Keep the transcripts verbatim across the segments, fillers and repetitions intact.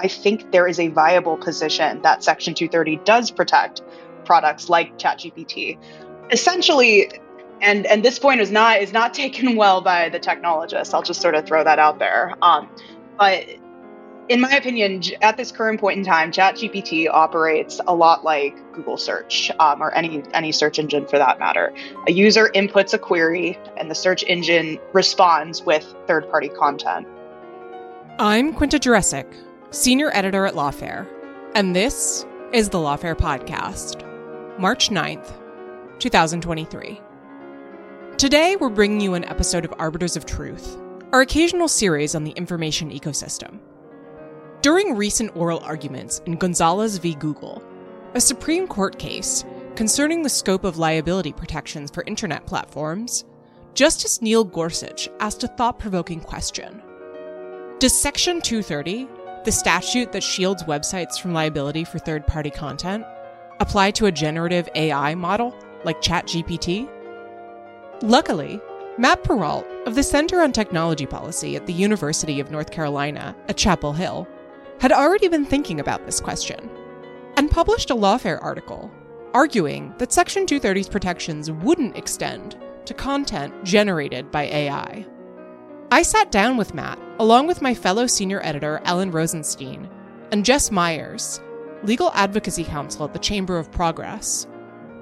I think there is a viable position that Section two thirty does protect products like ChatGPT. Essentially, and, and this point is not is not taken well by the technologists. I'll just sort of throw that out there. Um, but in my opinion, at this current point in time, ChatGPT operates a lot like Google Search, um, or any any search engine for that matter. A user inputs a query, and the search engine responds with third-party content. I'm Quinta Jurecic, Senior Editor at Lawfare, and this is the Lawfare Podcast, March ninth, twenty twenty-three. Today, we're bringing you an episode of Arbiters of Truth, our occasional series on the information ecosystem. During recent oral arguments in Gonzalez v. Google, a Supreme Court case concerning the scope of liability protections for internet platforms, Justice Neil Gorsuch asked a thought-provoking question. Does Section two thirty, the statute that shields websites from liability for third-party content, apply to a generative A I model like ChatGPT? Luckily, Matt Perault of the Center on Technology Policy at the University of North Carolina at Chapel Hill had already been thinking about this question and published a Lawfare article arguing that Section two thirty's protections wouldn't extend to content generated by A I. I sat down with Matt, along with my fellow senior editor, Alan Rozenshtein, and Jess Myers, legal advocacy counsel at the Chamber of Progress,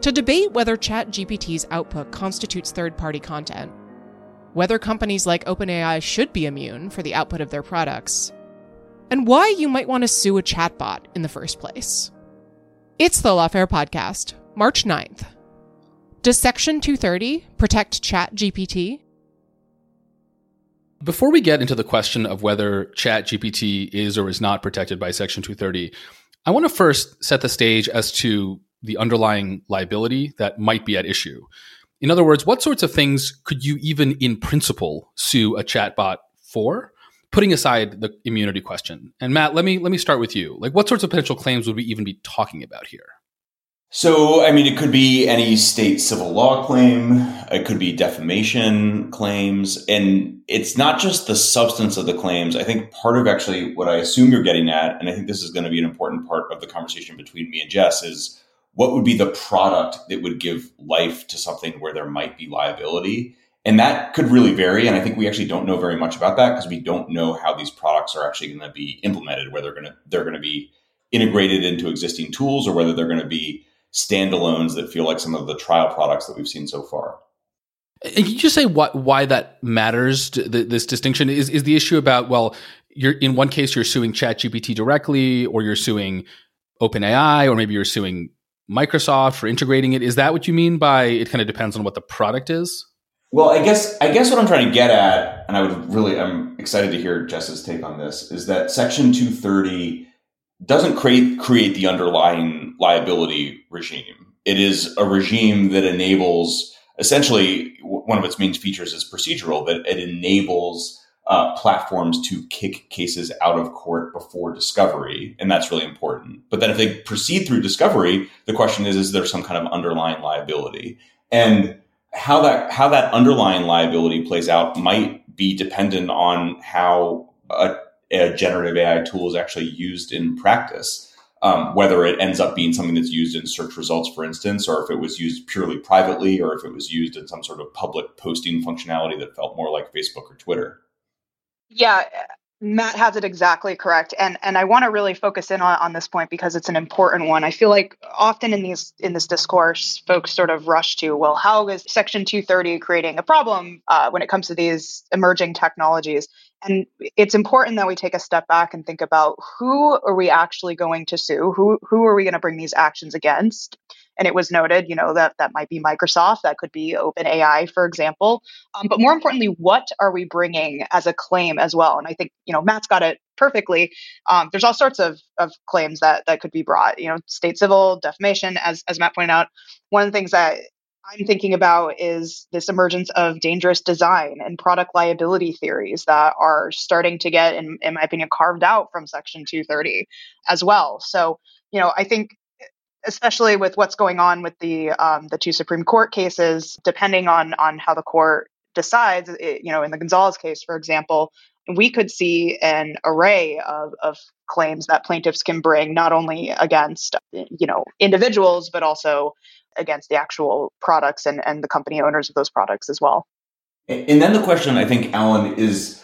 to debate whether ChatGPT's output constitutes third-party content, whether companies like OpenAI should be immune for the output of their products, and why you might want to sue a chatbot in the first place. It's the Lawfare Podcast, March ninth. Does Section two thirty protect ChatGPT? Before we get into the question of whether ChatGPT is or is not protected by Section two thirty, I want to first set the stage as to the underlying liability that might be at issue. In other words, what sorts of things could you even in principle sue a chatbot for, putting aside the immunity question? And Matt, let me let me start with you. Like, what sorts of potential claims would we even be talking about here? So, I mean, it could be any state civil law claim. It could be defamation claims. And it's not just the substance of the claims. I think part of actually what I assume you're getting at, and I think this is going to be an important part of the conversation between me and Jess, is what would be the product that would give life to something where there might be liability? And that could really vary. And I think we actually don't know very much about that because we don't know how these products are actually going to be implemented, whether they're going to, they're going to be integrated into existing tools or whether they're going to be standalones that feel like some of the trial products that we've seen so far. And you just say what, why that matters, this distinction? Is is the issue about, well, you're in one case you're suing ChatGPT directly, or you're suing OpenAI, or maybe you're suing Microsoft for integrating it. Is that what you mean by it kind of depends on what the product is? Well, I guess I guess what I'm trying to get at, and I would really, I'm excited to hear Jess's take on this, is that Section two thirty doesn't create create the underlying liability regime. It is a regime that enables, essentially, one of its main features is procedural, that it enables uh, platforms to kick cases out of court before discovery, and that's really important. But then if they proceed through discovery, the question is, is there some kind of underlying liability? And how that how that underlying liability plays out might be dependent on how a A generative A I tool is actually used in practice. um, whether it ends up being something that's used in search results, for instance, or if it was used purely privately, or if it was used in some sort of public posting functionality that felt more like Facebook or Twitter. Yeah, Matt has it exactly correct. And and I want to really focus in on, on this point because it's an important one. I feel like often in these in this discourse, folks sort of rush to, well, how is Section two thirty creating a problem uh, when it comes to these emerging technologies? And it's important that we take a step back and think about who are we actually going to sue? Who who are we going to bring these actions against? And it was noted, you know, that that might be Microsoft, that could be OpenAI, for example. Um, but more importantly, what are we bringing as a claim as well? And I think, you know, Matt's got it perfectly. Um, there's all sorts of of claims that that could be brought, you know, state civil, defamation, as as Matt pointed out. One of the things that I'm thinking about is this emergence of dangerous design and product liability theories that are starting to get, in, in my opinion, carved out from Section two thirty as well. So, you know, I think especially with what's going on with the um, the two Supreme Court cases, depending on on how the court decides, it, you know, in the Gonzalez case, for example, we could see an array of, of claims that plaintiffs can bring, not only against, you know, individuals, but also against the actual products and, and the company owners of those products as well. And then the question, I think, Alan, is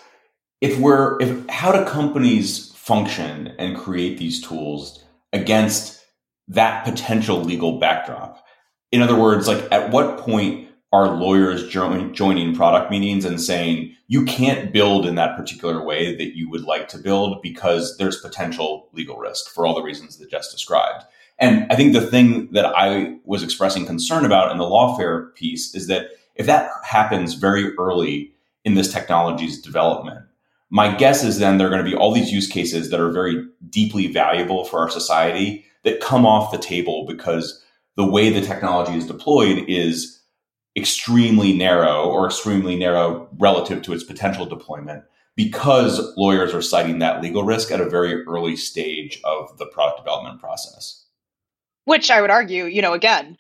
if we're if how do companies function and create these tools against that potential legal backdrop? In other words, like at what point are lawyers join, joining product meetings and saying, you can't build in that particular way that you would like to build because there's potential legal risk for all the reasons that Jess described? And I think the thing that I was expressing concern about in the Lawfare piece is that if that happens very early in this technology's development, my guess is then there are going to be all these use cases that are very deeply valuable for our society that come off the table because the way the technology is deployed is extremely narrow or extremely narrow relative to its potential deployment because lawyers are citing that legal risk at a very early stage of the product development process. Which I would argue, you know, again,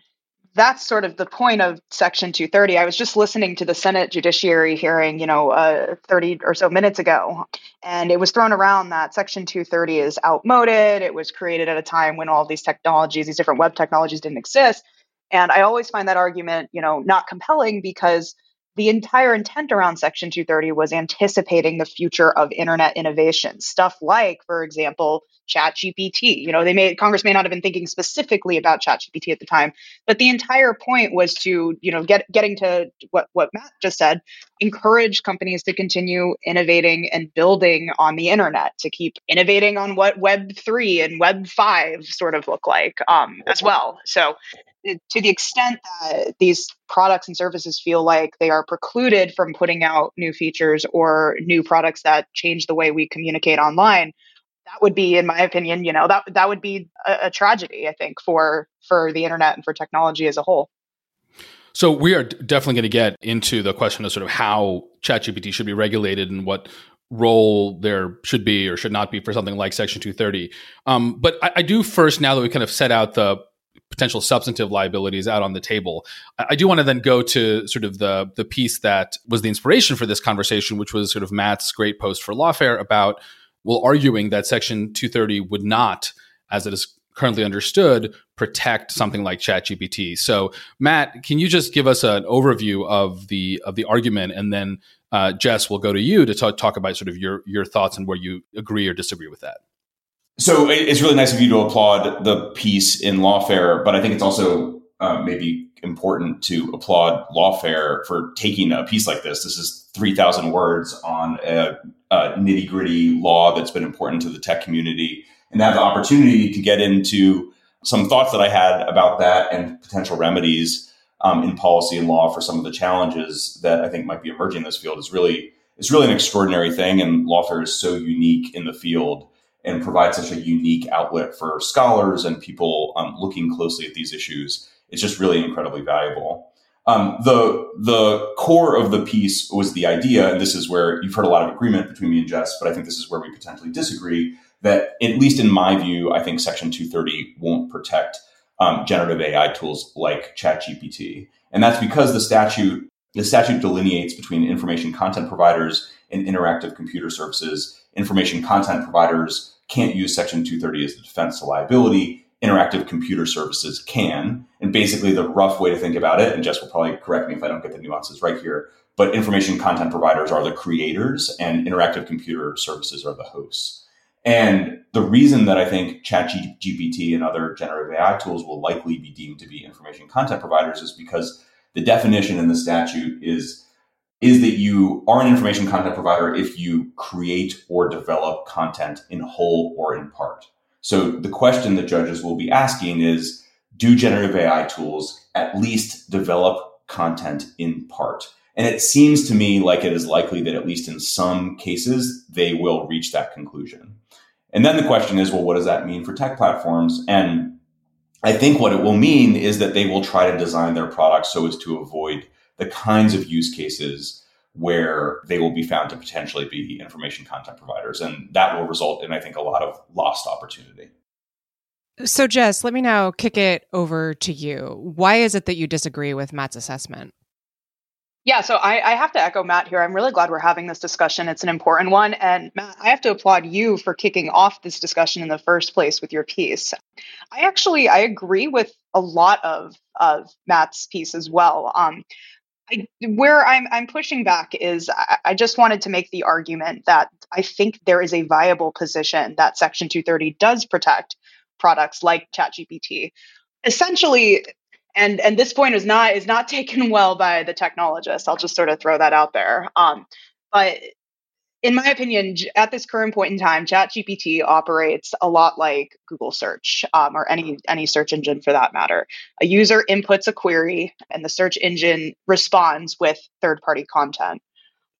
that's sort of the point of Section two thirty. I was just listening to the Senate Judiciary hearing, you know, uh, thirty or so minutes ago, and it was thrown around that Section two thirty is outmoded. It was created at a time when all these technologies, these different web technologies didn't exist. And I always find that argument, you know, not compelling because the entire intent around Section two thirty was anticipating the future of internet innovation, stuff like, for example, ChatGPT. You know, they may Congress may not have been thinking specifically about ChatGPT at the time, but the entire point was to, you know, get getting to what, what Matt just said, encourage companies to continue innovating and building on the internet, to keep innovating on what Web three and Web five sort of look like um, as well. So to the extent that these products and services feel like they are precluded from putting out new features or new products that change the way we communicate online, that would be, in my opinion, you know, that that would be a, a tragedy, I think, for for the internet and for technology as a whole. So we are definitely going to get into the question of sort of how ChatGPT should be regulated and what role there should be or should not be for something like Section two thirty. Um, but I, I do first, now that we kind of set out the potential substantive liabilities out on the table, I do want to then go to sort of the the piece that was the inspiration for this conversation, which was sort of Matt's great post for Lawfare about, well, arguing that Section two thirty would not, as it is currently understood, protect something like ChatGPT. So Matt, can you just give us an overview of the of the argument, and then uh, Jess, we'll go to you to talk, talk about sort of your your thoughts and where you agree or disagree with that. So it's really nice of you to applaud the piece in Lawfare, but I think it's also uh, maybe important to applaud Lawfare for taking a piece like this. This is three thousand words on a, a nitty-gritty law that's been important to the tech community, and have the opportunity to get into some thoughts that I had about that and potential remedies um, in policy and law for some of the challenges that I think might be emerging in this field. It's really, it's really an extraordinary thing, and Lawfare is so unique in the field and provide such a unique outlet for scholars and people um, looking closely at these issues. It's just really incredibly valuable. Um, the the core of the piece was the idea, and this is where you've heard a lot of agreement between me and Jess, but I think this is where we potentially disagree, that at least in my view, I think Section two thirty won't protect um, generative A I tools like ChatGPT. And that's because the statute the statute delineates between information content providers and interactive computer services. Information content providers can't use Section two thirty as the defense to liability. Interactive computer services can. And basically the rough way to think about it, and Jess will probably correct me if I don't get the nuances right here, but information content providers are the creators and interactive computer services are the hosts. And the reason that I think ChatGPT and other generative A I tools will likely be deemed to be information content providers is because the definition in the statute is, is that you are an information content provider if you create or develop content in whole or in part. So the question that judges will be asking is, do generative A I tools at least develop content in part? And it seems to me like it is likely that at least in some cases, they will reach that conclusion. And then the question is, well, what does that mean for tech platforms? And I think what it will mean is that they will try to design their products so as to avoid the kinds of use cases where they will be found to potentially be information content providers. And that will result in, I think, a lot of lost opportunity. So, Jess, let me now kick it over to you. Why is it that you disagree with Matt's assessment? Yeah, so I, I have to echo Matt here. I'm really glad we're having this discussion. It's an important one. And Matt, I have to applaud you for kicking off this discussion in the first place with your piece. I actually, I agree with a lot of, of Matt's piece as well. Um, I, where I'm, I'm pushing back is I, I just wanted to make the argument that I think there is a viable position that Section two thirty does protect products like ChatGPT. Essentially, And and this point is not is not taken well by the technologists. I'll just sort of throw that out there. Um, but in my opinion, at this current point in time, ChatGPT operates a lot like Google Search um, or any any search engine for that matter. A user inputs a query, and the search engine responds with third-party content.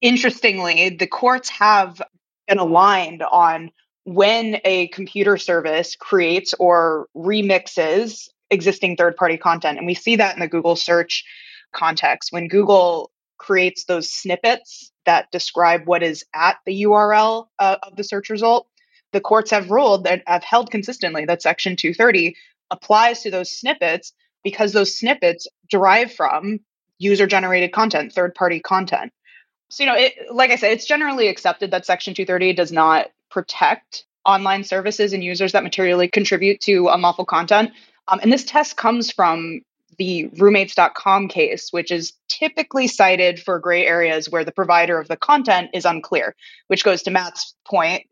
Interestingly, the courts have been aligned on when a computer service creates or remixes existing third-party content. And we see that in the Google search context. When Google creates those snippets that describe what is at the U R L uh, of the search result, the courts have ruled that have held consistently that Section two thirty applies to those snippets because those snippets derive from user-generated content, third-party content. So, you know, it, like I said, it's generally accepted that Section two thirty does not protect online services and users that materially contribute to unlawful content. Um, and this test comes from the roommates dot com case, which is typically cited for gray areas where the provider of the content is unclear, which goes to Matt's point.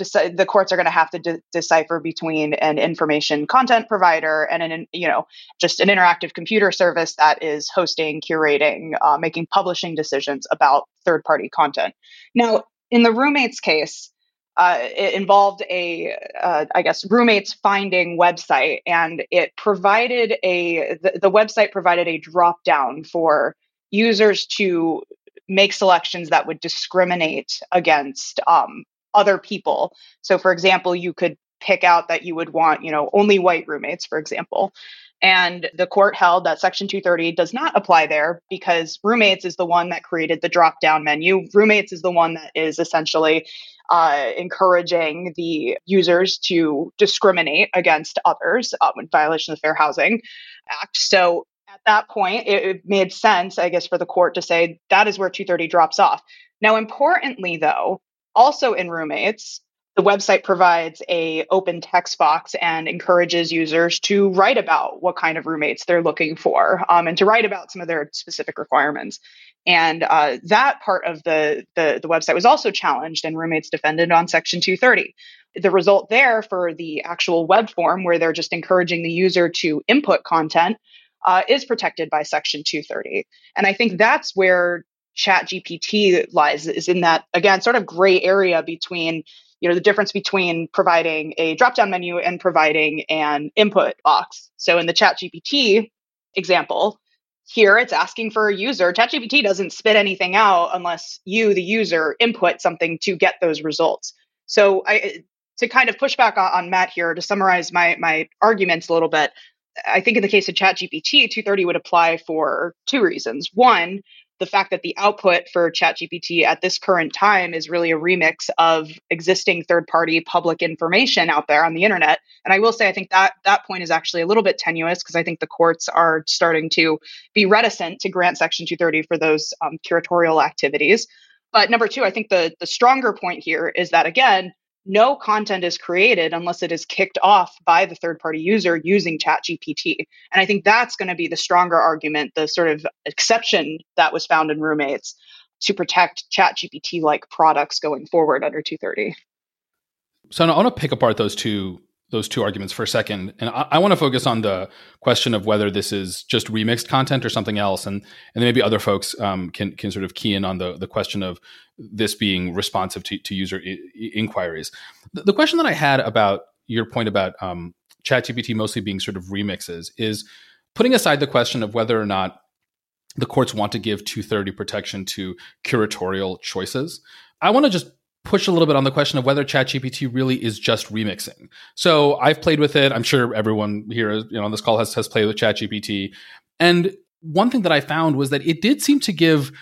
Deci- the courts are going to have to de- decipher between an information content provider and an, you know, just an interactive computer service that is hosting, curating, uh, making publishing decisions about third-party content. Now, in the roommates case, Uh, it involved a, uh, I guess, roommates finding website, and it provided a, the, the website provided a drop down for users to make selections that would discriminate against um, other people. So, for example, you could pick out that you would want, you know, only white roommates, for example. And the court held that Section two thirty does not apply there because roommates is the one that created the drop down menu. Roommates is the one that is essentially Uh, encouraging the users to discriminate against others um, in violation of the Fair Housing Act. So at that point, it, it made sense, I guess, for the court to say that is where two thirty drops off. Now, importantly, though, also in roommates, the website provides a open text box and encourages users to write about what kind of roommates they're looking for um, and to write about some of their specific requirements. And uh, that part of the, the the website was also challenged, and roommates defended on Section two thirty. The result there for the actual web form, where they're just encouraging the user to input content, uh, is protected by Section two thirty. And I think that's where ChatGPT lies, is in that, again, sort of gray area between, you know, the difference between providing a drop-down menu and providing an input box. So in the ChatGPT example, here, it's asking for a user. ChatGPT doesn't spit anything out unless you, the user, input something to get those results. So I, to kind of push back on, on Matt here, to summarize my, my arguments a little bit, I think in the case of ChatGPT, two thirty would apply for two reasons. One, the fact that the output for ChatGPT at this current time is really a remix of existing third-party public information out there on the internet. And I will say, I think that that point is actually a little bit tenuous because I think the courts are starting to be reticent to grant Section two thirty for those um, curatorial activities. But number two, I think the the stronger point here is that, again, no content is created unless it is kicked off by the third-party user using ChatGPT. And I think that's going to be the stronger argument, the sort of exception that was found in Roommates to protect ChatGPT-like products going forward under two thirty. So I want to pick apart those two those two arguments for a second. And I, I want to focus on the question of whether this is just remixed content or something else. And and maybe other folks um, can can sort of key in on the, the question of this being responsive to, to user I- inquiries. The, the question that I had about your point about um, ChatGPT mostly being sort of remixes is, putting aside the question of whether or not the courts want to give two thirty protection to curatorial choices, I want to just push a little bit on the question of whether ChatGPT really is just remixing. So I've played with it. I'm sure everyone here, you know, on this call has, has played with ChatGPT. And one thing that I found was that it did seem to give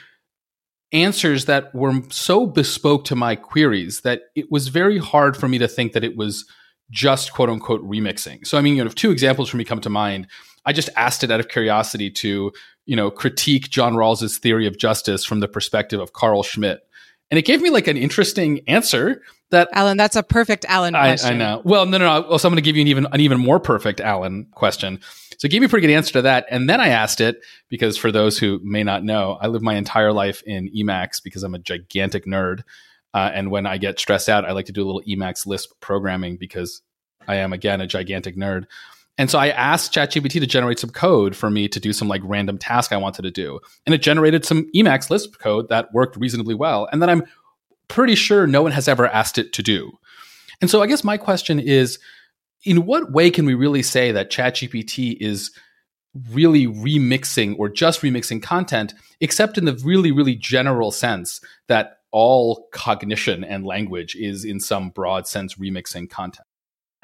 answers that were so bespoke to my queries that it was very hard for me to think that it was just quote unquote remixing. So, I mean, you know, if two examples for me come to mind, I just asked it out of curiosity to, you know, critique John Rawls's theory of justice from the perspective of Carl Schmitt. And it gave me like an interesting answer that... Alan, that's a perfect Alan question. I, I know. Well, no, no, no. So I'm going to give you an even an even more perfect Alan question. So it gave me a pretty good answer to that. And then I asked it, because for those who may not know, I live my entire life in Emacs because I'm a gigantic nerd. Uh, and when I get stressed out, I like to do a little Emacs Lisp programming because I am, again, a gigantic nerd. And so I asked ChatGPT to generate some code for me to do some like random task I wanted to do. And it generated some Emacs Lisp code that worked reasonably well, and that I'm pretty sure no one has ever asked it to do. And so I guess my question is, in what way can we really say that ChatGPT is really remixing or just remixing content, except in the really, really general sense that all cognition and language is in some broad sense remixing content?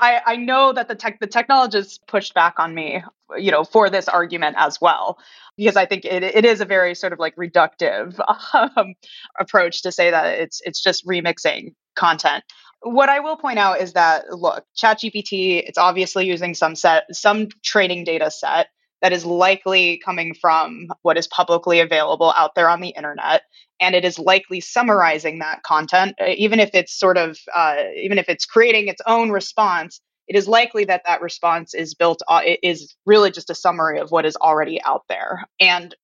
I, I know that the tech, the technologists pushed back on me, you know, for this argument as well, because I think it it is a very sort of like reductive um, approach to say that it's it's just remixing content. What I will point out is that, look, ChatGPT, it's obviously using some set some training data set that is likely coming from what is publicly available out there on the internet. And it is likely summarizing that content, even if it's sort of, uh, even if it's creating its own response, it is likely that that response is built, uh, is really just a summary of what is already out there. And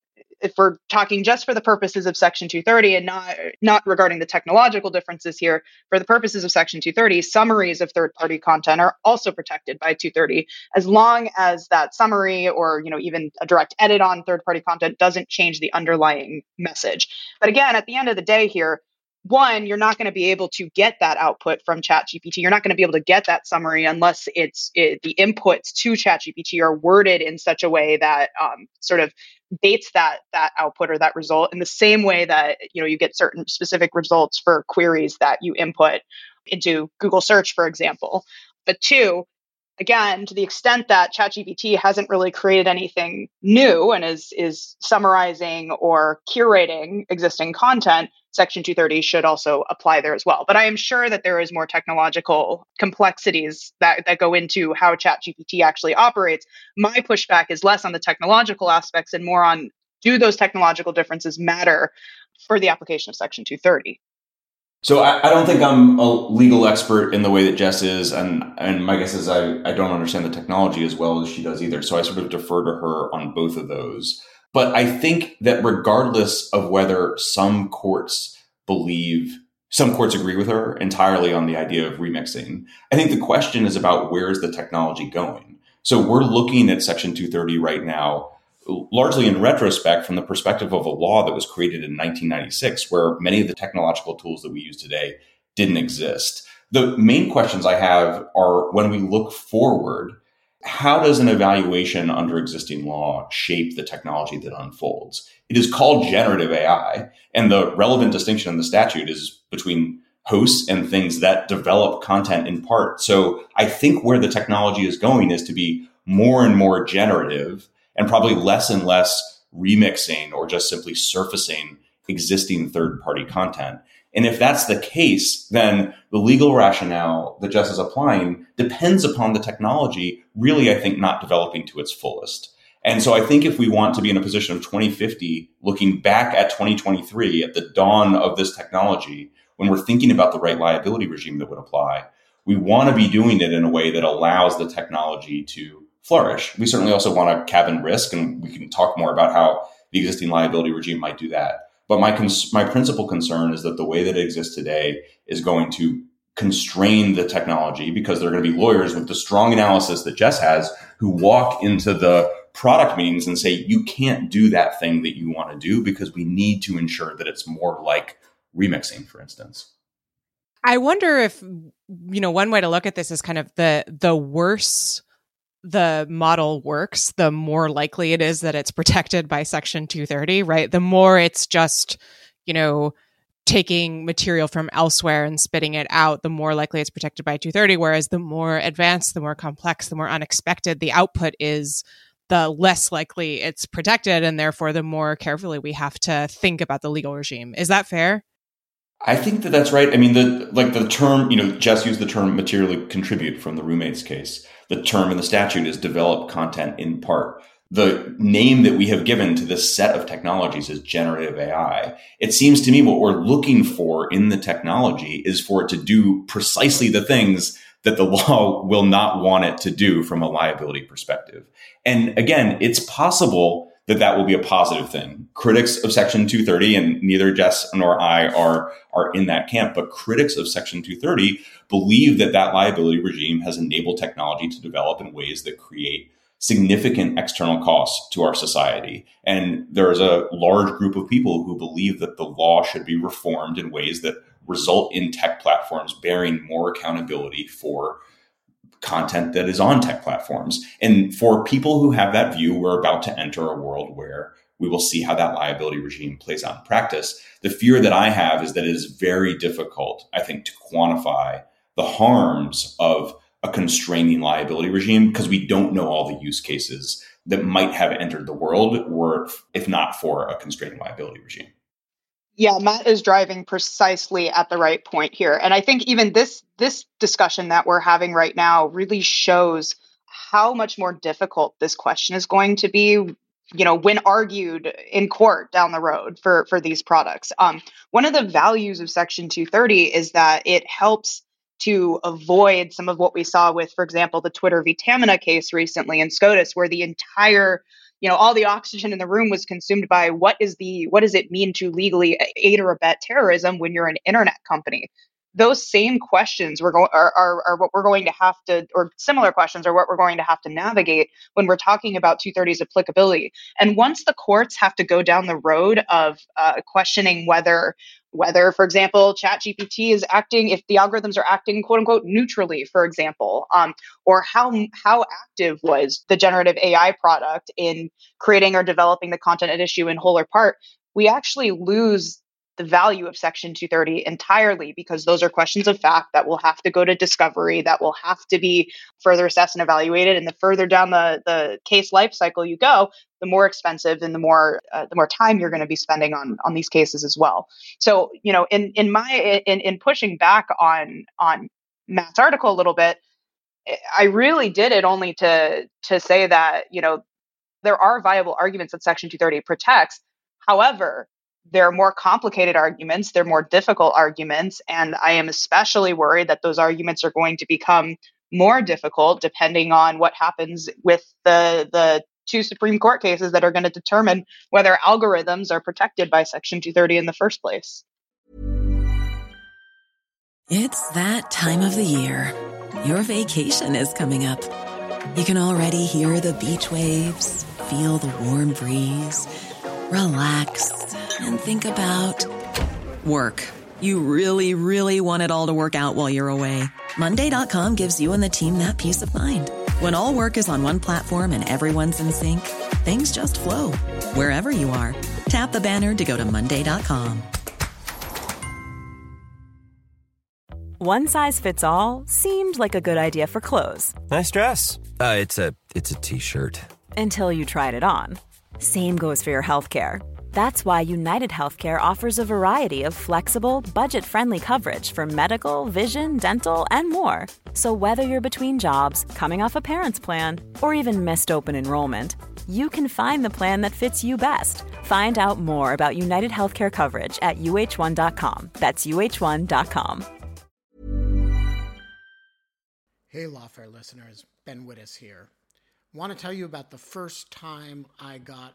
if we're talking just for the purposes of Section two thirty and not, not regarding the technological differences here, for the purposes of Section two thirty, summaries of third-party content are also protected by two thirty, as long as that summary or, you know, even a direct edit on third-party content doesn't change the underlying message. But again, at the end of the day here, one, you're not going to be able to get that output from ChatGPT. You're not going to be able to get that summary unless it's it, the inputs to ChatGPT are worded in such a way that um, sort of dates that that output or that result in the same way that, you know, you get certain specific results for queries that you input into Google Search, for example. But two, again, to the extent that ChatGPT hasn't really created anything new and is is summarizing or curating existing content, Section two thirty should also apply there as well. But I am sure that there is more technological complexities that, that go into how ChatGPT actually operates. My pushback is less on the technological aspects and more on, do those technological differences matter for the application of Section two thirty? So I, I don't think I'm a legal expert in the way that Jess is, and, and my guess is I, I don't understand the technology as well as she does either. So I sort of defer to her on both of those. But I think that regardless of whether some courts believe, some courts agree with her entirely on the idea of remixing, I think the question is about where is the technology going? So we're looking at Section two thirty right now largely in retrospect from the perspective of a law that was created in nineteen ninety-six, where many of the technological tools that we use today didn't exist. The main questions I have are, when we look forward, how does an evaluation under existing law shape the technology that unfolds? It is called generative A I, and the relevant distinction in the statute is between hosts and things that develop content in part. So I think where the technology is going is to be more and more generative, and probably less and less remixing or just simply surfacing existing third-party content. And if that's the case, then the legal rationale that Jess is applying depends upon the technology really, I think, not developing to its fullest. And so I think if we want to be in a position of twenty fifty, looking back at twenty twenty-three, at the dawn of this technology, when we're thinking about the right liability regime that would apply, we want to be doing it in a way that allows the technology to flourish. We certainly also want to cabin risk, and we can talk more about how the existing liability regime might do that. But my cons- my principal concern is that the way that it exists today is going to constrain the technology, because there are going to be lawyers with the strong analysis that Jess has who walk into the product meetings and say, you can't do that thing that you want to do because we need to ensure that it's more like remixing, for instance. I wonder if, you know, one way to look at this is kind of the the worse the model works, the more likely it is that it's protected by Section two thirty, right? The more it's just, you know, taking material from elsewhere and spitting it out, the more likely it's protected by two thirty. Whereas the more advanced, the more complex, the more unexpected the output is, the less likely it's protected. And therefore, the more carefully we have to think about the legal regime. Is that fair? I think that that's right. I mean, the like the term, you know, Jess used the term materially contribute from the roommates case. The term in the statute is develop content in part. The name that we have given to this set of technologies is generative A I. It seems to me what we're looking for in the technology is for it to do precisely the things that the law will not want it to do from a liability perspective. And again, it's possible that that will be a positive thing. Critics of Section two thirty, and neither Jess nor I are, are in that camp, but critics of Section two thirty believe that that liability regime has enabled technology to develop in ways that create significant external costs to our society. And there is a large group of people who believe that the law should be reformed in ways that result in tech platforms bearing more accountability for content that is on tech platforms. And for people who have that view, we're about to enter a world where we will see how that liability regime plays out in practice. The fear that I have is that it is very difficult, I think, to quantify the harms of a constraining liability regime, because we don't know all the use cases that might have entered the world, or if not for a constraining liability regime. Yeah, Matt is driving precisely at the right point here. And I think even this this discussion that we're having right now really shows how much more difficult this question is going to be, you know, when argued in court down the road for, for these products. Um, one of the values of Section two thirty is that it helps to avoid some of what we saw with, for example, the Twitter v. Tamina case recently in SCOTUS, where the entire You know, all the oxygen in the room was consumed by what is the what does it mean to legally aid or abet terrorism when you're an internet company? Those same questions we're going are, are, are what we're going to have to, or similar questions are what we're going to have to navigate when we're talking about two thirty's applicability. And once the courts have to go down the road of uh, questioning whether whether, for example, ChatGPT is acting, if the algorithms are acting, quote unquote, neutrally, for example, um, or how how active was the generative A I product in creating or developing the content at issue in whole or part, we actually lose the value of Section two thirty entirely, because those are questions of fact that will have to go to discovery, that will have to be further assessed and evaluated. And the further down the, the case life cycle you go, the more expensive and the more uh, the more time you're going to be spending on on these cases as well. So, you know, in in my in in pushing back on on Matt's article a little bit, I really did it only to to say that, you know, there are viable arguments that Section two thirty protects. However, they're more complicated arguments, they're more difficult arguments, and I am especially worried that those arguments are going to become more difficult depending on what happens with the the two Supreme Court cases that are going to determine whether algorithms are protected by Section two thirty in the first place. It's that time of the year. Your vacation is coming up. You can already hear the beach waves, feel the warm breeze, relax, and think about work. You really, really want it all to work out while you're away. Monday dot com gives you and the team that peace of mind. When all work is on one platform and everyone's in sync, things just flow. Wherever you are, tap the banner to go to Monday dot com. One size fits all seemed like a good idea for clothes. Nice dress. Uh, it's a it's a t-shirt. Until you tried it on. Same goes for your healthcare. That's why UnitedHealthcare offers a variety of flexible, budget-friendly coverage for medical, vision, dental, and more. So whether you're between jobs, coming off a parent's plan, or even missed open enrollment, you can find the plan that fits you best. Find out more about UnitedHealthcare coverage at U H one dot com. That's U H one dot com. Hey, Lawfare listeners, Ben Wittes here. I want to tell you about the first time I got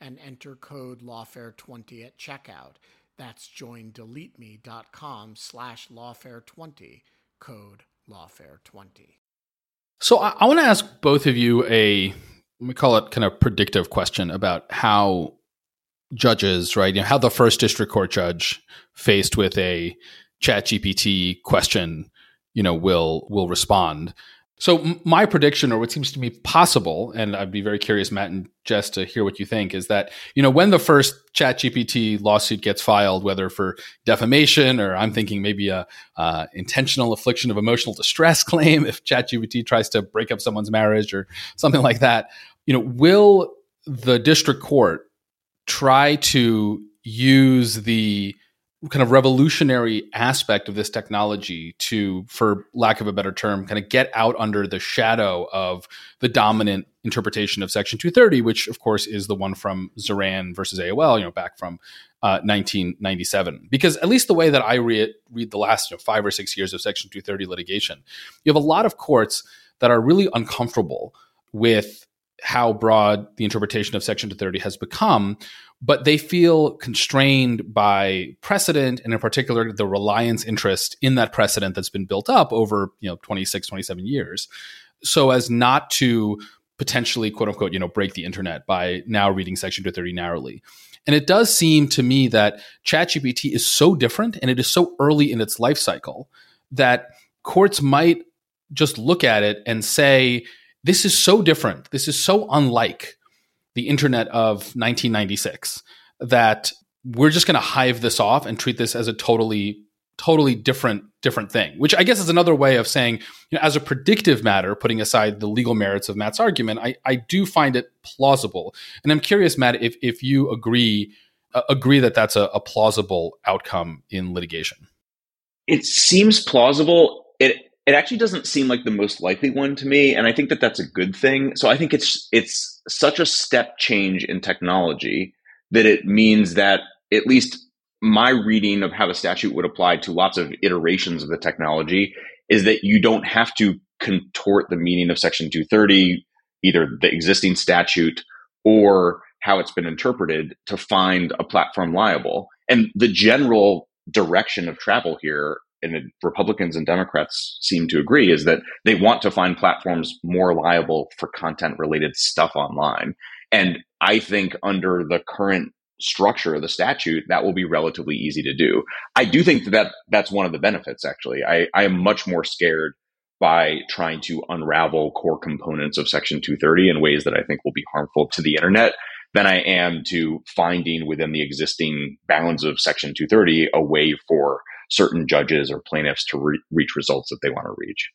and enter code lawfare twenty at checkout. That's joindeleteme.com slash lawfare20, code lawfare twenty. So I, I want to ask both of you a, we call it kind of predictive question about how judges, right, you know, how the first district court judge faced with a ChatGPT question, you know, will will respond. So my prediction, or what seems to me possible, and I'd be very curious, Matt and Jess, to hear what you think, is that, you know, when the first ChatGPT lawsuit gets filed, whether for defamation or I'm thinking maybe a uh, intentional affliction of emotional distress claim, if ChatGPT tries to break up someone's marriage or something like that, you know, will the district court try to use the kind of revolutionary aspect of this technology to, for lack of a better term, kind of get out under the shadow of the dominant interpretation of Section two thirty, which of course is the one from Zoran versus A O L, you know, back from uh, nineteen ninety-seven. Because at least the way that I read read the last you know, five or six years of Section two thirty litigation, you have a lot of courts that are really uncomfortable with how broad the interpretation of Section two thirty has become, but they feel constrained by precedent and in particular the reliance interest in that precedent that's been built up over, you know, twenty-six, twenty-seven years, so as not to potentially, quote unquote, you know, break the internet by now reading Section two thirty narrowly. And it does seem to me that ChatGPT is so different and it is so early in its life cycle that courts might just look at it and say, this is so different. This is so unlike the internet of nineteen ninety-six that we're just going to hive this off and treat this as a totally, totally different, different thing, which I guess is another way of saying, you know, as a predictive matter, putting aside the legal merits of Matt's argument, I, I do find it plausible. And I'm curious, Matt, if, if you agree, uh, agree that that's a, a plausible outcome in litigation. It seems plausible. It It actually doesn't seem like the most likely one to me, and I think that that's a good thing. So I think it's it's such a step change in technology that it means that at least my reading of how the statute would apply to lots of iterations of the technology is that you don't have to contort the meaning of Section two thirty, either the existing statute or how it's been interpreted, to find a platform liable. And the general direction of travel here, and Republicans and Democrats seem to agree, is that they want to find platforms more liable for content-related stuff online. And I think under the current structure of the statute, that will be relatively easy to do. I do think that, that that's one of the benefits, actually. I, I am much more scared by trying to unravel core components of Section two thirty in ways that I think will be harmful to the internet than I am to finding within the existing bounds of Section two thirty a way for certain judges or plaintiffs to re- reach results that they want to reach.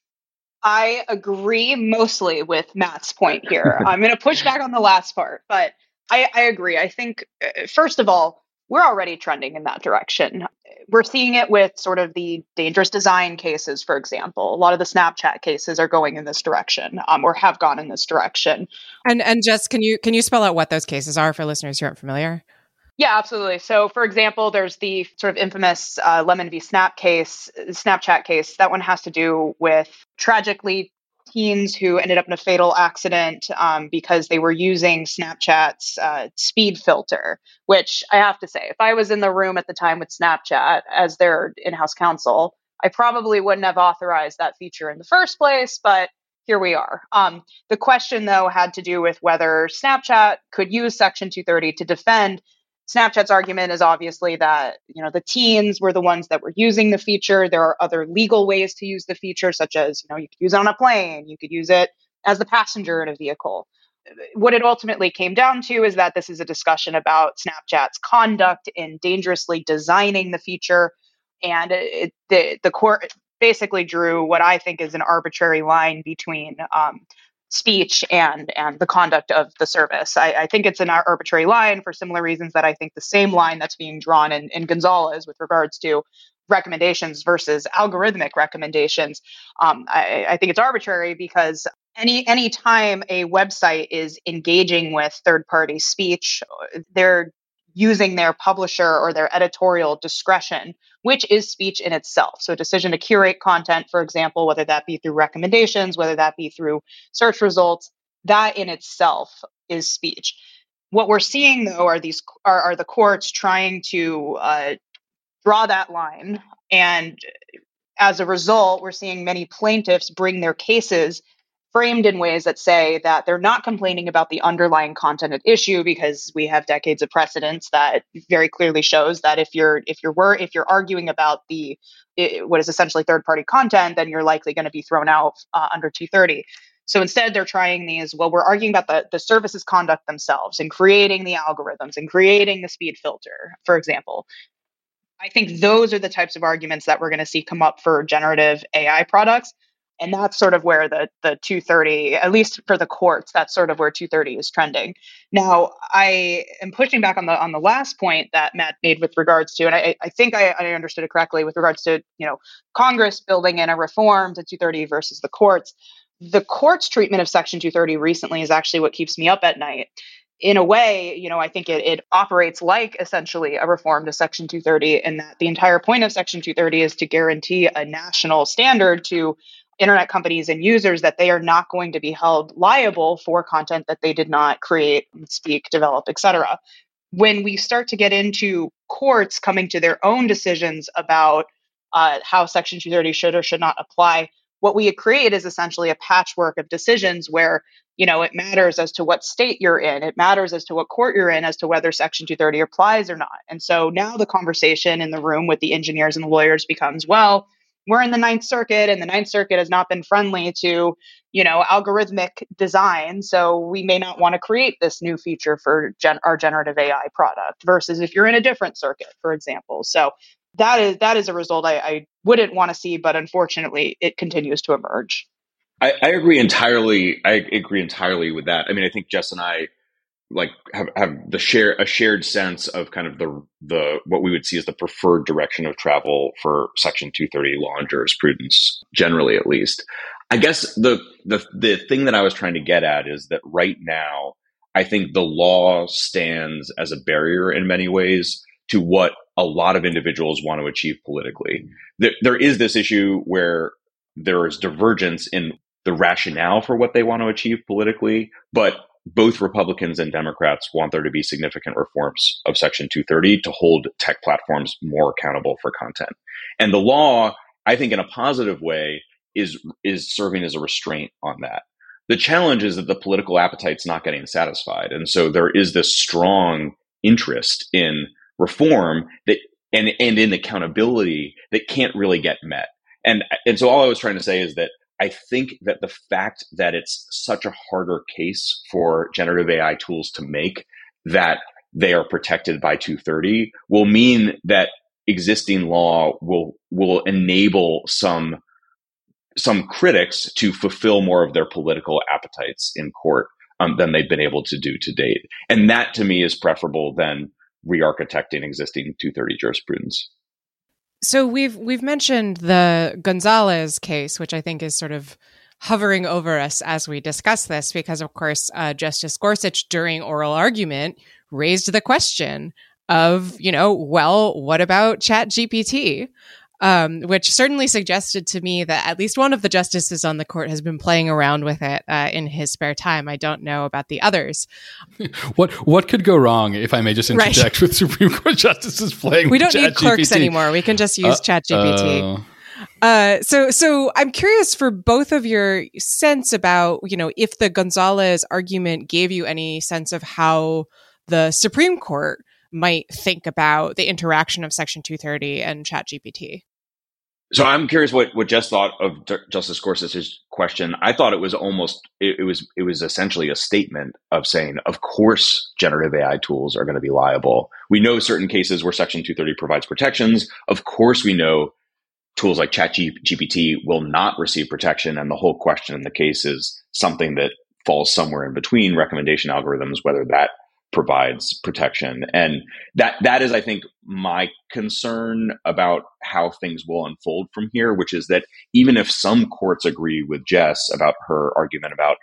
I agree mostly with Matt's point here. I'm going to push back on the last part, but I, I agree. I think, first of all, we're already trending in that direction. We're seeing it with sort of the dangerous design cases, for example. A lot of the Snapchat cases are going in this direction, um, or have gone in this direction. And and Jess, can you can you spell out what those cases are for listeners who aren't familiar? Yeah, absolutely. So, for example, there's the sort of infamous uh, Lemon v. Snap case, Snapchat case. That one has to do with, tragically, teens who ended up in a fatal accident um, because they were using Snapchat's uh, speed filter, which I have to say, if I was in the room at the time with Snapchat as their in-house counsel, I probably wouldn't have authorized that feature in the first place, but here we are. Um, the question, though, had to do with whether Snapchat could use Section two thirty to defend. Snapchat's argument is obviously that, you know, the teens were the ones that were using the feature. There are other legal ways to use the feature, such as, you know, you could use it on a plane, you could use it as the passenger in a vehicle. What it ultimately came down to is that this is a discussion about Snapchat's conduct in dangerously designing the feature. And it, the, the court basically drew what I think is an arbitrary line between um, speech and and the conduct of the service. I, I think it's an arbitrary line for similar reasons that I think the same line that's being drawn in, in Gonzalez with regards to recommendations versus algorithmic recommendations. Um, I, I think it's arbitrary because any any time a website is engaging with third-party speech, they're using their publisher or their editorial discretion, which is speech in itself. So a decision to curate content, for example, whether that be through recommendations, whether that be through search results, that in itself is speech. What we're seeing, though, are these are, are the courts trying to uh, draw that line. And as a result, we're seeing many plaintiffs bring their cases framed in ways that say that they're not complaining about the underlying content at issue, because we have decades of precedents that very clearly shows that if you're if you're were if you're arguing about the what is essentially third-party content, then you're likely going to be thrown out uh, under two thirty. So instead, they're trying these. Well, we're arguing about the the services conduct themselves and creating the algorithms and creating the speed filter, for example. I think those are the types of arguments that we're going to see come up for generative A I products. And that's sort of where the the two thirty, at least for the courts, that's sort of where two thirty is trending. Now, I am pushing back on the on the last point that Matt made with regards to, and I, I think I, I understood it correctly with regards to, you know, Congress building in a reform to two thirty versus the courts. The court's treatment of Section two thirty recently is actually what keeps me up at night. In a way, you know, I think it, it operates like essentially a reform to Section two thirty, and that the entire point of Section two thirty is to guarantee a national standard to internet companies and users that they are not going to be held liable for content that they did not create, speak, develop, et cetera. When we start to get into courts coming to their own decisions about uh, how Section two thirty should or should not apply, what we create is essentially a patchwork of decisions where, you know, it matters as to what state you're in. It matters as to what court you're in as to whether Section two thirty applies or not. And so now the conversation in the room with the engineers and the lawyers becomes, well, we're in the Ninth Circuit and the Ninth Circuit has not been friendly to, you know, algorithmic design. So we may not want to create this new feature for gen- our generative A I product versus if you're in a different circuit, for example. So That is that is a result I, I wouldn't want to see, but unfortunately, it continues to emerge. I, I agree entirely. I agree entirely with that. I mean, I think Jess and I like have, have the share a shared sense of kind of the the what we would see as the preferred direction of travel for Section two thirty law and jurisprudence, generally at least. I guess the the the thing that I was trying to get at is that right now, I think the law stands as a barrier in many ways to what a lot of individuals want to achieve politically. There, there is this issue where there is divergence in the rationale for what they want to achieve politically, but both Republicans and Democrats want there to be significant reforms of Section two thirty to hold tech platforms more accountable for content. And the law, I think in a positive way, is is serving as a restraint on that. The challenge is that the political appetite's not getting satisfied. And so there is this strong interest in reform that and and in accountability that can't really get met. And and so all I was trying to say is that I think that the fact that it's such a harder case for generative A I tools to make that they are protected by two thirty will mean that existing law will will enable some some critics to fulfill more of their political appetites in court um, than they've been able to do to date. And that to me is preferable than re-architecting existing two thirty jurisprudence. So we've we've mentioned the Gonzalez case, which I think is sort of hovering over us as we discuss this, because of course uh, Justice Gorsuch, during oral argument, raised the question of, you know, well, what about ChatGPT? Um, which certainly suggested to me that at least one of the justices on the court has been playing around with it uh, in his spare time. I don't know about the others. What what could go wrong, if I may just interject, right, with Supreme Court justices playing we with ChatGPT? We don't need clerks anymore. We can just use uh, ChatGPT. Uh, Uh, so, so I'm curious for both of your sense about, you know, if the Gonzalez argument gave you any sense of how the Supreme Court might think about the interaction of Section two thirty and ChatGPT. So I'm curious what, what Jess thought of D- Justice Gorsuch's question. I thought it was almost, it, it was it was essentially a statement of saying, of course, generative A I tools are going to be liable. We know certain cases where Section two thirty provides protections. Of course, we know tools like ChatGPT will not receive protection. And the whole question in the case is something that falls somewhere in between recommendation algorithms, whether that provides protection. And that that is, I think, my concern about how things will unfold from here, which is that even if some courts agree with Jess about her argument about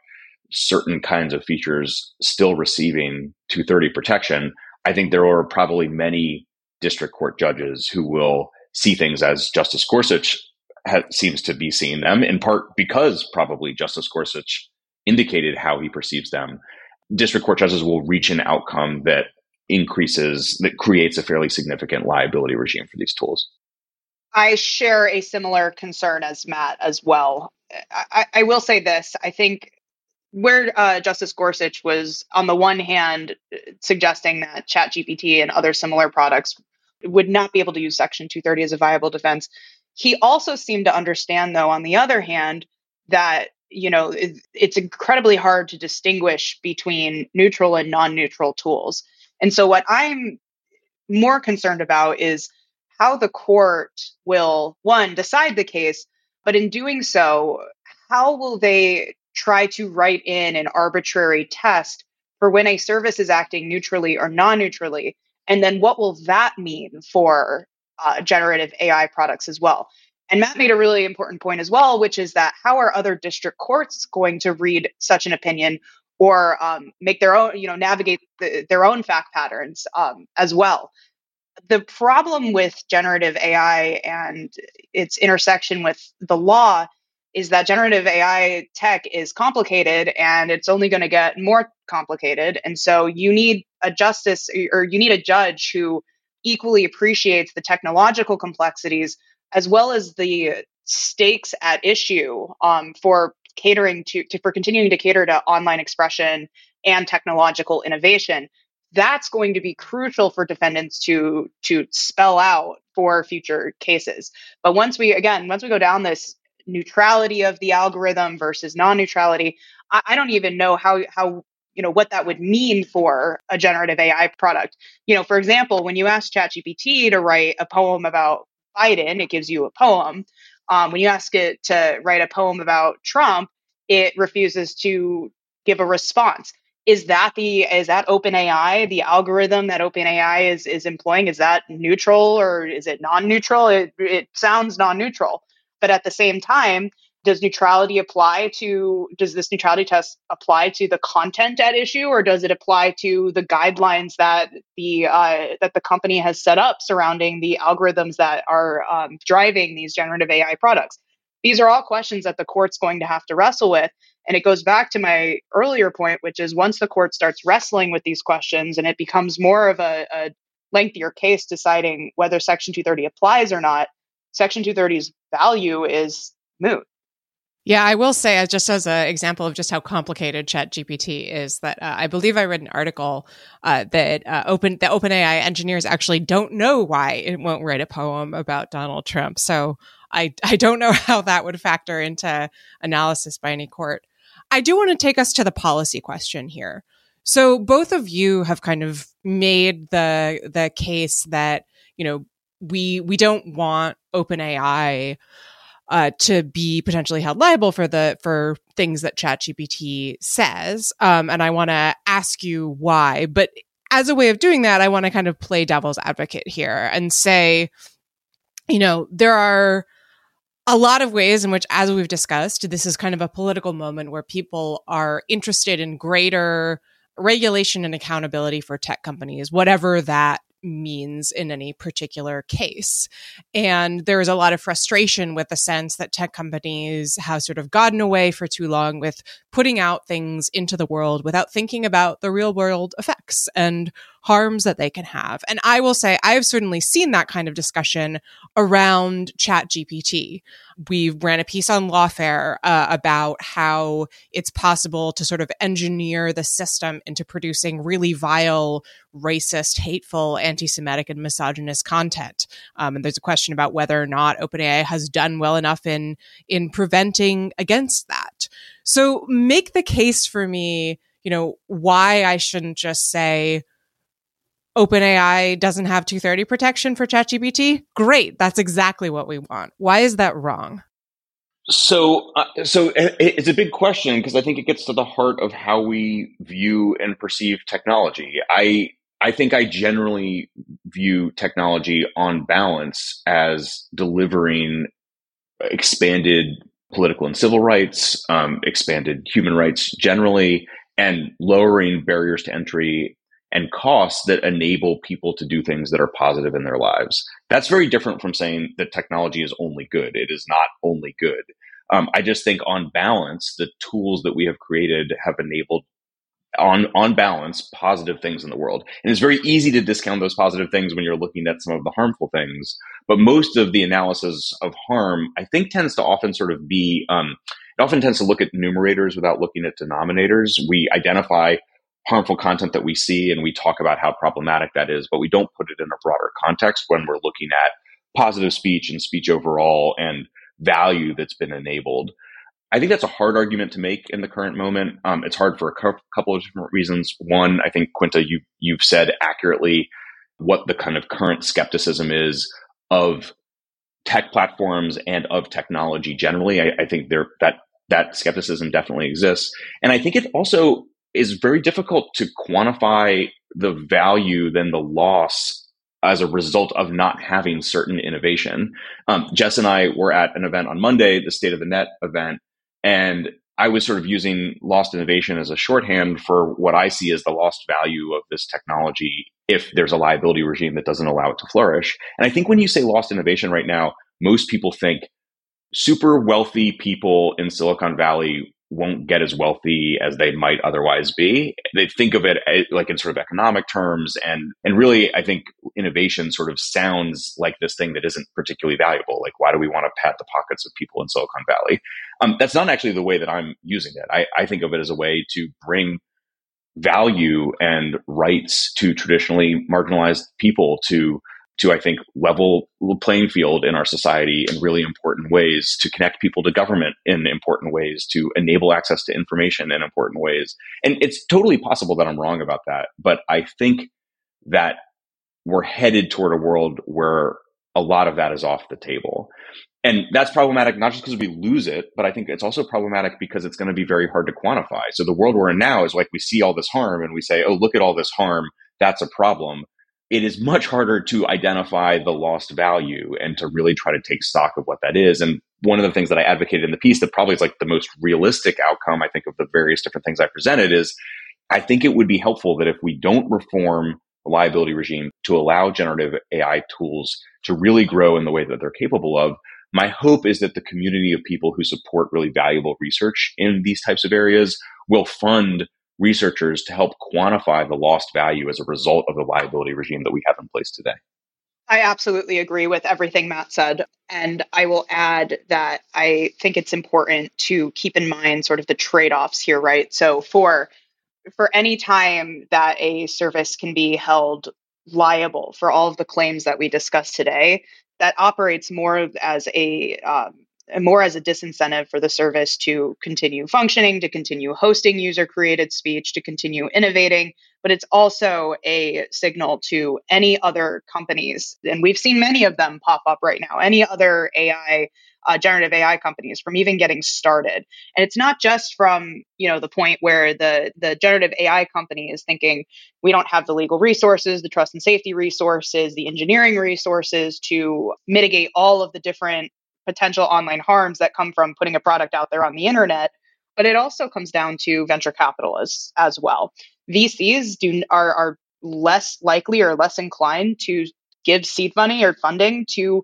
certain kinds of features still receiving two thirty protection, I think there are probably many district court judges who will see things as Justice Gorsuch ha- seems to be seeing them, in part because probably Justice Gorsuch indicated how he perceives them. District court judges will reach an outcome that increases, that creates a fairly significant liability regime for these tools. I share a similar concern as Matt as well. I, I will say this. I think where uh, Justice Gorsuch was, on the one hand, suggesting that ChatGPT and other similar products would not be able to use Section two thirty as a viable defense, he also seemed to understand, though, on the other hand, that you know, it's incredibly hard to distinguish between neutral and non-neutral tools. And so what I'm more concerned about is how the court will, one, decide the case, but in doing so, how will they try to write in an arbitrary test for when a service is acting neutrally or non-neutrally? And then what will that mean for uh, generative A I products as well? And Matt made a really important point as well, which is that how are other district courts going to read such an opinion or um, make their own, you know, navigate the, their own fact patterns um, as well? The problem with generative A I and its intersection with the law is that generative A I tech is complicated and it's only going to get more complicated. And so you need a justice or you need a judge who equally appreciates the technological complexities as well as the stakes at issue um, for catering to, to, for continuing to cater to online expression and technological innovation. That's going to be crucial for defendants to to spell out for future cases. But once we, again, once we go down this neutrality of the algorithm versus non-neutrality, I, I don't even know how how you know what that would mean for a generative A I product. You know, for example, when you ask ChatGPT to write a poem about Biden, it gives you a poem. Um, when you ask it to write a poem about Trump, it refuses to give a response. Is that the is that OpenAI, the algorithm that OpenAI is is employing? Is that neutral or is it non-neutral? It, it sounds non-neutral, but at the same time, does neutrality apply to does this neutrality test apply to the content at issue, or does it apply to the guidelines that the uh, that the company has set up surrounding the algorithms that are um, driving these generative A I products? These are all questions that the court's going to have to wrestle with. And it goes back to my earlier point, which is once the court starts wrestling with these questions and it becomes more of a, a lengthier case deciding whether Section two thirty applies or not, Section two thirty's value is moot. Yeah, I will say, just as an example of just how complicated ChatGPT is, that uh, I believe I read an article uh, that uh, open the OpenAI engineers actually don't know why it won't write a poem about Donald Trump. So I I don't know how that would factor into analysis by any court. I do want to take us to the policy question here. So both of you have kind of made the the case that, you know, we we don't want OpenAI uh, to be potentially held liable for the for things that ChatGPT says, um, and I want to ask you why. But as a way of doing that, I want to kind of play devil's advocate here and say, you know, there are a lot of ways in which, as we've discussed, this is kind of a political moment where people are interested in greater regulation and accountability for tech companies, whatever that means in any particular case. And there is a lot of frustration with the sense that tech companies have sort of gotten away for too long with putting out things into the world without thinking about the real world effects and harms that they can have. And I will say, I've certainly seen that kind of discussion around ChatGPT. We ran a piece on Lawfare uh, about how it's possible to sort of engineer the system into producing really vile, racist, hateful, anti-Semitic, and misogynist content. Um, and there's a question about whether or not OpenAI has done well enough in, in preventing against that. So make the case for me, you know, why I shouldn't just say, OpenAI doesn't have two thirty protection for ChatGPT? Great. That's exactly what we want. Why is that wrong? So uh, so it's a big question because I think it gets to the heart of how we view and perceive technology. I I think I generally view technology on balance as delivering expanded political and civil rights, um, expanded human rights generally, and lowering barriers to entry and costs that enable people to do things that are positive in their lives. That's very different from saying that technology is only good. It is not only good. Um, I just think on balance, the tools that we have created have enabled, on on balance, positive things in the world. And it's very easy to discount those positive things when you're looking at some of the harmful things. But most of the analysis of harm, I think, tends to often sort of be, um, it often tends to look at numerators without looking at denominators. We identify harmful content that we see, and we talk about how problematic that is, but we don't put it in a broader context when we're looking at positive speech and speech overall and value that's been enabled. I think that's a hard argument to make in the current moment. Um, it's hard for a cu- couple of different reasons. One, I think, Quinta, you, you've said accurately what the kind of current skepticism is of tech platforms and of technology generally. I, I think there that that skepticism definitely exists. And I think it also is very difficult to quantify the value than the loss as a result of not having certain innovation. Um, Jess and I were at an event on Monday, the State of the Net event, and I was sort of using lost innovation as a shorthand for what I see as the lost value of this technology if there's a liability regime that doesn't allow it to flourish. And I think when you say lost innovation right now, most people think super wealthy people in Silicon Valley won't get as wealthy as they might otherwise be. They think of it like in sort of economic terms. And, and really, I think innovation sort of sounds like this thing that isn't particularly valuable. Like, why do we want to pat the pockets of people in Silicon Valley? Um, that's not actually the way that I'm using it. I, I think of it as a way to bring value and rights to traditionally marginalized people to to, I think, level playing field in our society in really important ways, to connect people to government in important ways, to enable access to information in important ways. And it's totally possible that I'm wrong about that. But I think that we're headed toward a world where a lot of that is off the table. And that's problematic, not just because we lose it, but I think it's also problematic because it's going to be very hard to quantify. So the world we're in now is like, we see all this harm and we say, oh, look at all this harm. That's a problem. It is much harder to identify the lost value and to really try to take stock of what that is. And one of the things that I advocated in the piece that probably is like the most realistic outcome, I think, of the various different things I presented is, I think it would be helpful that if we don't reform the liability regime to allow generative A I tools to really grow in the way that they're capable of, my hope is that the community of people who support really valuable research in these types of areas will fund researchers to help quantify the lost value as a result of the liability regime that we have in place today. I absolutely agree with everything Matt said. And I will add that I think it's important to keep in mind sort of the trade-offs here, right? So for, for any time that a service can be held liable for all of the claims that we discussed today, that operates more as a um, more as a disincentive for the service to continue functioning, to continue hosting user-created speech, to continue innovating. But it's also a signal to any other companies, and we've seen many of them pop up right now, any other A I, uh, generative A I companies from even getting started. And it's not just from, you know, the point where the, the generative A I company is thinking, we don't have the legal resources, the trust and safety resources, the engineering resources to mitigate all of the different potential online harms that come from putting a product out there on the internet, but it also comes down to venture capitalists as well. V Cs do are, are less likely or less inclined to give seed money or funding to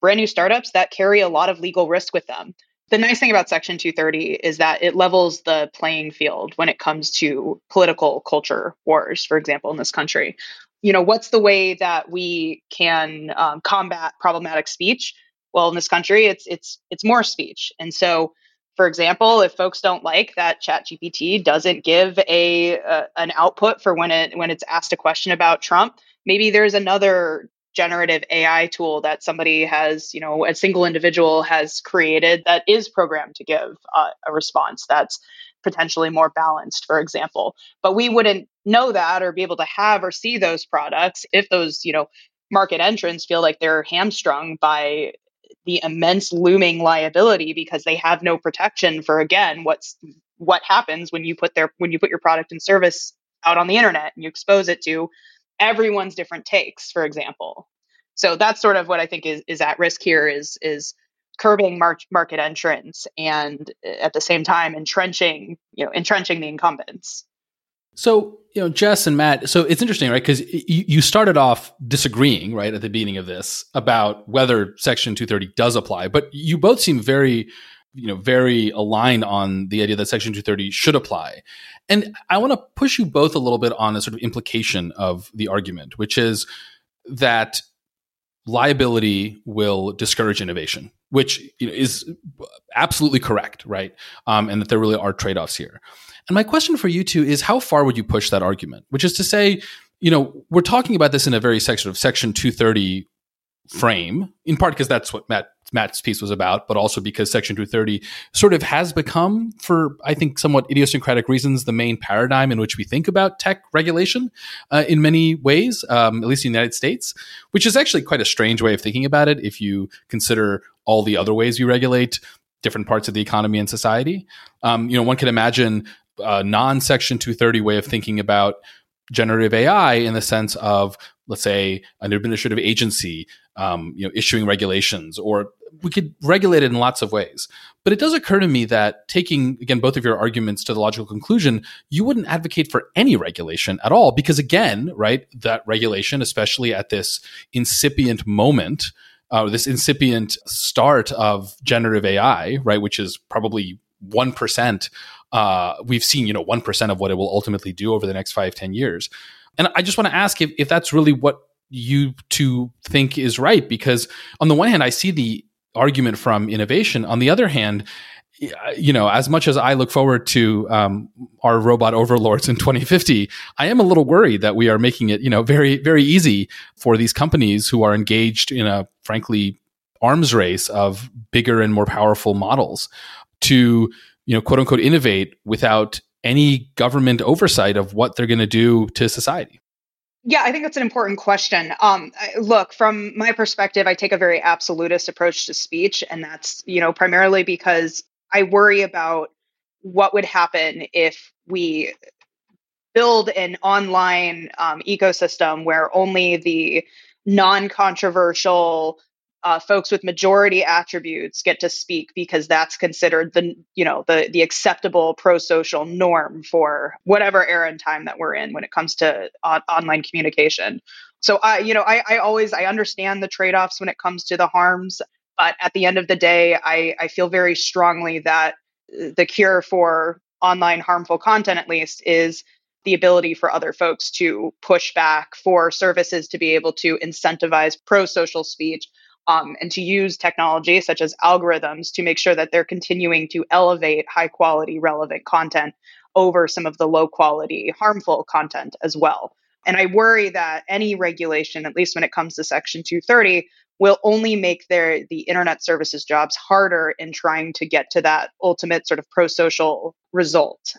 brand new startups that carry a lot of legal risk with them. The nice thing about Section two thirty is that it levels the playing field when it comes to political culture wars, for example, in this country. You know, what's the way that we can um, combat problematic speech? Well, in this country, it's it's it's more speech. And so, for example, if folks don't like that ChatGPT doesn't give a uh, an output for when it when it's asked a question about Trump, maybe there's another generative A I tool that somebody has, you know, a single individual has created that is programmed to give uh, a response that's potentially more balanced, for example. But we wouldn't know that or be able to have or see those products if those, you know, market entrants feel like they're hamstrung by the immense looming liability because they have no protection for, again, what's what happens when you put their when you put your product and service out on the internet and you expose it to everyone's different takes, for example. So that's sort of what I think is, is at risk here is is curbing mar- market entrance and at the same time entrenching, you know, entrenching the incumbents. So, you know, Jess and Matt, so it's interesting, right? Because you, you started off disagreeing, right, at the beginning of this about whether Section two thirty does apply, but you both seem very, you know, very aligned on the idea that Section two thirty should apply. And I want to push you both a little bit on a sort of implication of the argument, which is that liability will discourage innovation, which, you know, is absolutely correct, right? Um, and that there really are trade-offs here. And my question for you two is, how far would you push that argument? Which is to say, you know, we're talking about this in a very section of Section two thirty frame, in part because that's what Matt, Matt's piece was about, but also because Section two thirty sort of has become, for I think somewhat idiosyncratic reasons, the main paradigm in which we think about tech regulation uh, in many ways, um, at least in the United States, which is actually quite a strange way of thinking about it if you consider all the other ways we regulate different parts of the economy and society. Um, you know, one could imagine a non-Section two thirty way of thinking about generative A I in the sense of, let's say, an administrative agency, um, you know, issuing regulations, or we could regulate it in lots of ways. But it does occur to me that taking, again, both of your arguments to the logical conclusion, you wouldn't advocate for any regulation at all, because again, right, that regulation, especially at this incipient moment, uh, this incipient start of generative A I, right, which is probably one percent, uh, we've seen, you know, one percent of what it will ultimately do over the next five, ten years. And I just want to ask if, if that's really what you two think is right, because on the one hand, I see the argument from innovation. On the other hand, you know, as much as I look forward to um, our robot overlords in twenty fifty, I am a little worried that we are making it, you know, very, very easy for these companies who are engaged in a, frankly, arms race of bigger and more powerful models to, you know, quote unquote, innovate without any government oversight of what they're going to do to society. Yeah, I think that's an important question. Um, look, from my perspective, I take a very absolutist approach to speech. And that's, you know, primarily because I worry about what would happen if we build an online um, ecosystem where only the non-controversial uh, folks with majority attributes get to speak, because that's considered the, you know, the, the acceptable pro-social norm for whatever era and time that we're in when it comes to on- online communication. So I, you know, I, I always, I understand the trade-offs when it comes to the harms, but at the end of the day, I, I feel very strongly that the cure for online harmful content, at least, is the ability for other folks to push back, for services to be able to incentivize pro-social speech, Um, and to use technology such as algorithms to make sure that they're continuing to elevate high quality, relevant content over some of the low quality, harmful content as well. And I worry that any regulation, at least when it comes to Section two thirty, will only make their the internet services jobs harder in trying to get to that ultimate sort of pro-social result.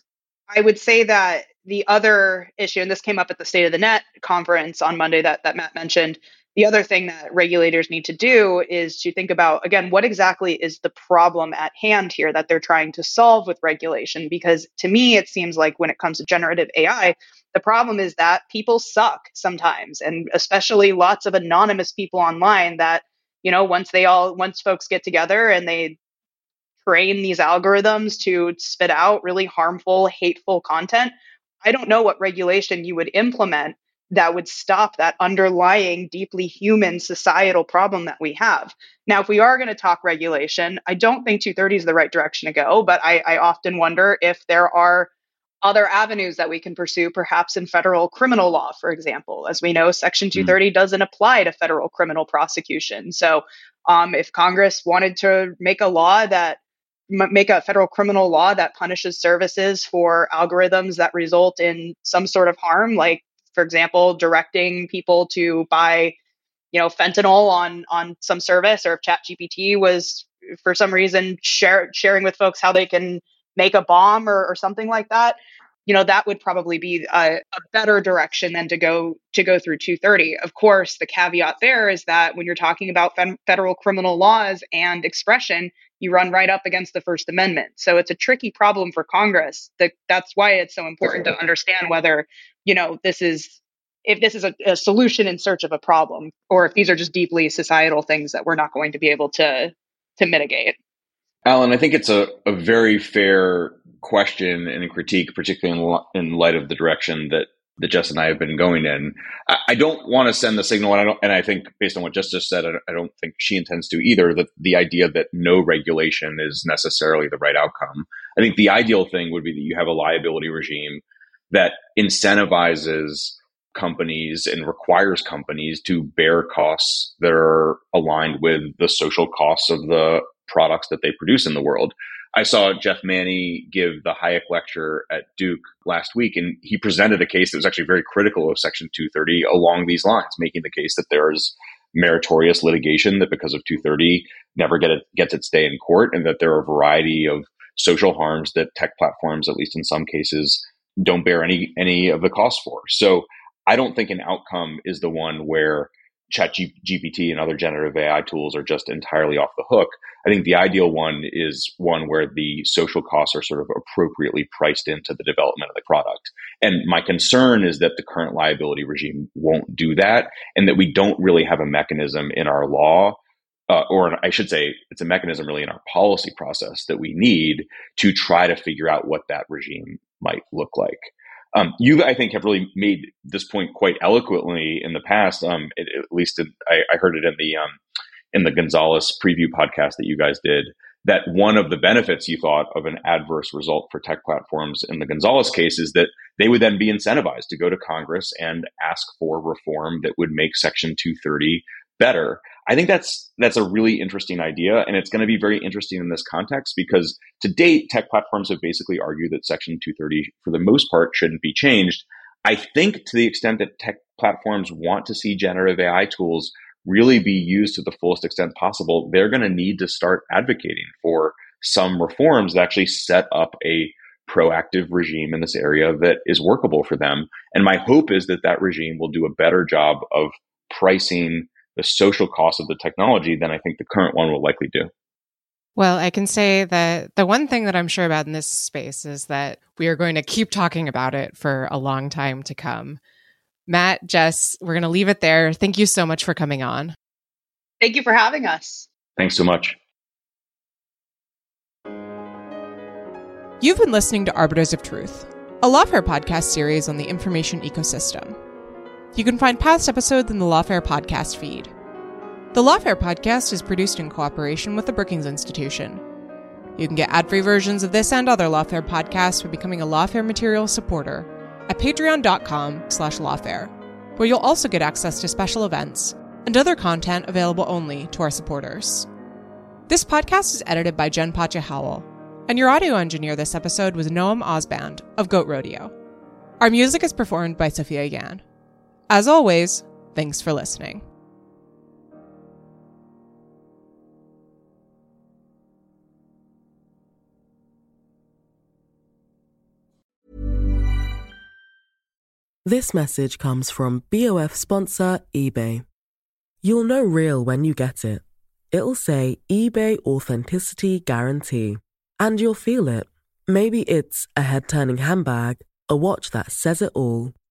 I would say that the other issue, and this came up at the State of the Net conference on Monday that, that Matt mentioned, the other thing that regulators need to do is to think about, again, what exactly is the problem at hand here that they're trying to solve with regulation? Because to me, it seems like when it comes to generative A I, the problem is that people suck sometimes, and especially lots of anonymous people online that, you know, once they all, once folks get together and they train these algorithms to spit out really harmful, hateful content, I don't know what regulation you would implement that would stop that underlying deeply human societal problem that we have. Now, if we are going to talk regulation, I don't think two thirty is the right direction to go, but I, I often wonder if there are other avenues that we can pursue, perhaps in federal criminal law, for example. As we know, Section two thirty mm. doesn't apply to federal criminal prosecution. So um, if Congress wanted to make a law that make a federal criminal law that punishes services for algorithms that result in some sort of harm, like, for example, directing people to buy, you know, fentanyl on on some service, or if ChatGPT was, for some reason, share, sharing with folks how they can make a bomb or, or something like that, you know, that would probably be a, a better direction than to go to go through two thirty. Of course, the caveat there is that when you're talking about fe- federal criminal laws and expression, you run right up against the First Amendment. So it's a tricky problem for Congress. The, that's why it's so important to understand whether, you know, this is, if this is a, a solution in search of a problem, or if these are just deeply societal things that we're not going to be able to to mitigate. Alan, I think it's a, a very fair question and a critique, particularly in, lo- in light of the direction that, that Jess and I have been going in. I, I don't want to send the signal, and I, don't, and I think based on what Jess just said, I don't, I don't think she intends to either, that the idea that no regulation is necessarily the right outcome. I think the ideal thing would be that you have a liability regime that incentivizes companies and requires companies to bear costs that are aligned with the social costs of the products that they produce in the world. I saw Jeff Manny give the Hayek lecture at Duke last week, and he presented a case that was actually very critical of Section two thirty along these lines, making the case that there's meritorious litigation that, because of two thirty, never get it, gets its day in court, and that there are a variety of social harms that tech platforms, at least in some cases, don't bear any any of the costs for. So I don't think an outcome is the one where ChatGPT and other generative A I tools are just entirely off the hook. I think the ideal one is one where the social costs are sort of appropriately priced into the development of the product. And my concern is that the current liability regime won't do that, and that we don't really have a mechanism in our law, uh, or I should say it's a mechanism really in our policy process that we need to try to figure out what that regime might look like. Um, you, I think, have really made this point quite eloquently in the past. Um, it, at least it, I, I heard it in the um, in the Gonzalez preview podcast that you guys did. That one of the benefits you thought of an adverse result for tech platforms in the Gonzalez case is that they would then be incentivized to go to Congress and ask for reform that would make Section two thirty better. I think that's that's a really interesting idea, and it's going to be very interesting in this context because to date, tech platforms have basically argued that Section two thirty, for the most part, shouldn't be changed. I think to the extent that tech platforms want to see generative A I tools really be used to the fullest extent possible, they're going to need to start advocating for some reforms that actually set up a proactive regime in this area that is workable for them. And my hope is that that regime will do a better job of pricing the social cost of the technology than I think the current one will likely do. Well, I can say that the one thing that I'm sure about in this space is that we are going to keep talking about it for a long time to come. Matt, Jess, we're going to leave it there. Thank you so much for coming on. Thank you for having us. Thanks so much. You've been listening to Arbiters of Truth, a Lawfare podcast series on the information ecosystem. You can find past episodes in the Lawfare podcast feed. The Lawfare podcast is produced in cooperation with the Brookings Institution. You can get ad-free versions of this and other Lawfare podcasts by becoming a Lawfare Material supporter at patreon.com slash lawfare, where you'll also get access to special events and other content available only to our supporters. This podcast is edited by Jen Pacha Howell, and your audio engineer this episode was Noam Osband of Goat Rodeo. Our music is performed by Sophia Yan. As always, thanks for listening. This message comes from B O F sponsor eBay. You'll know real when you get it. It'll say eBay Authenticity Guarantee. And you'll feel it. Maybe it's a head-turning handbag, a watch that says it all,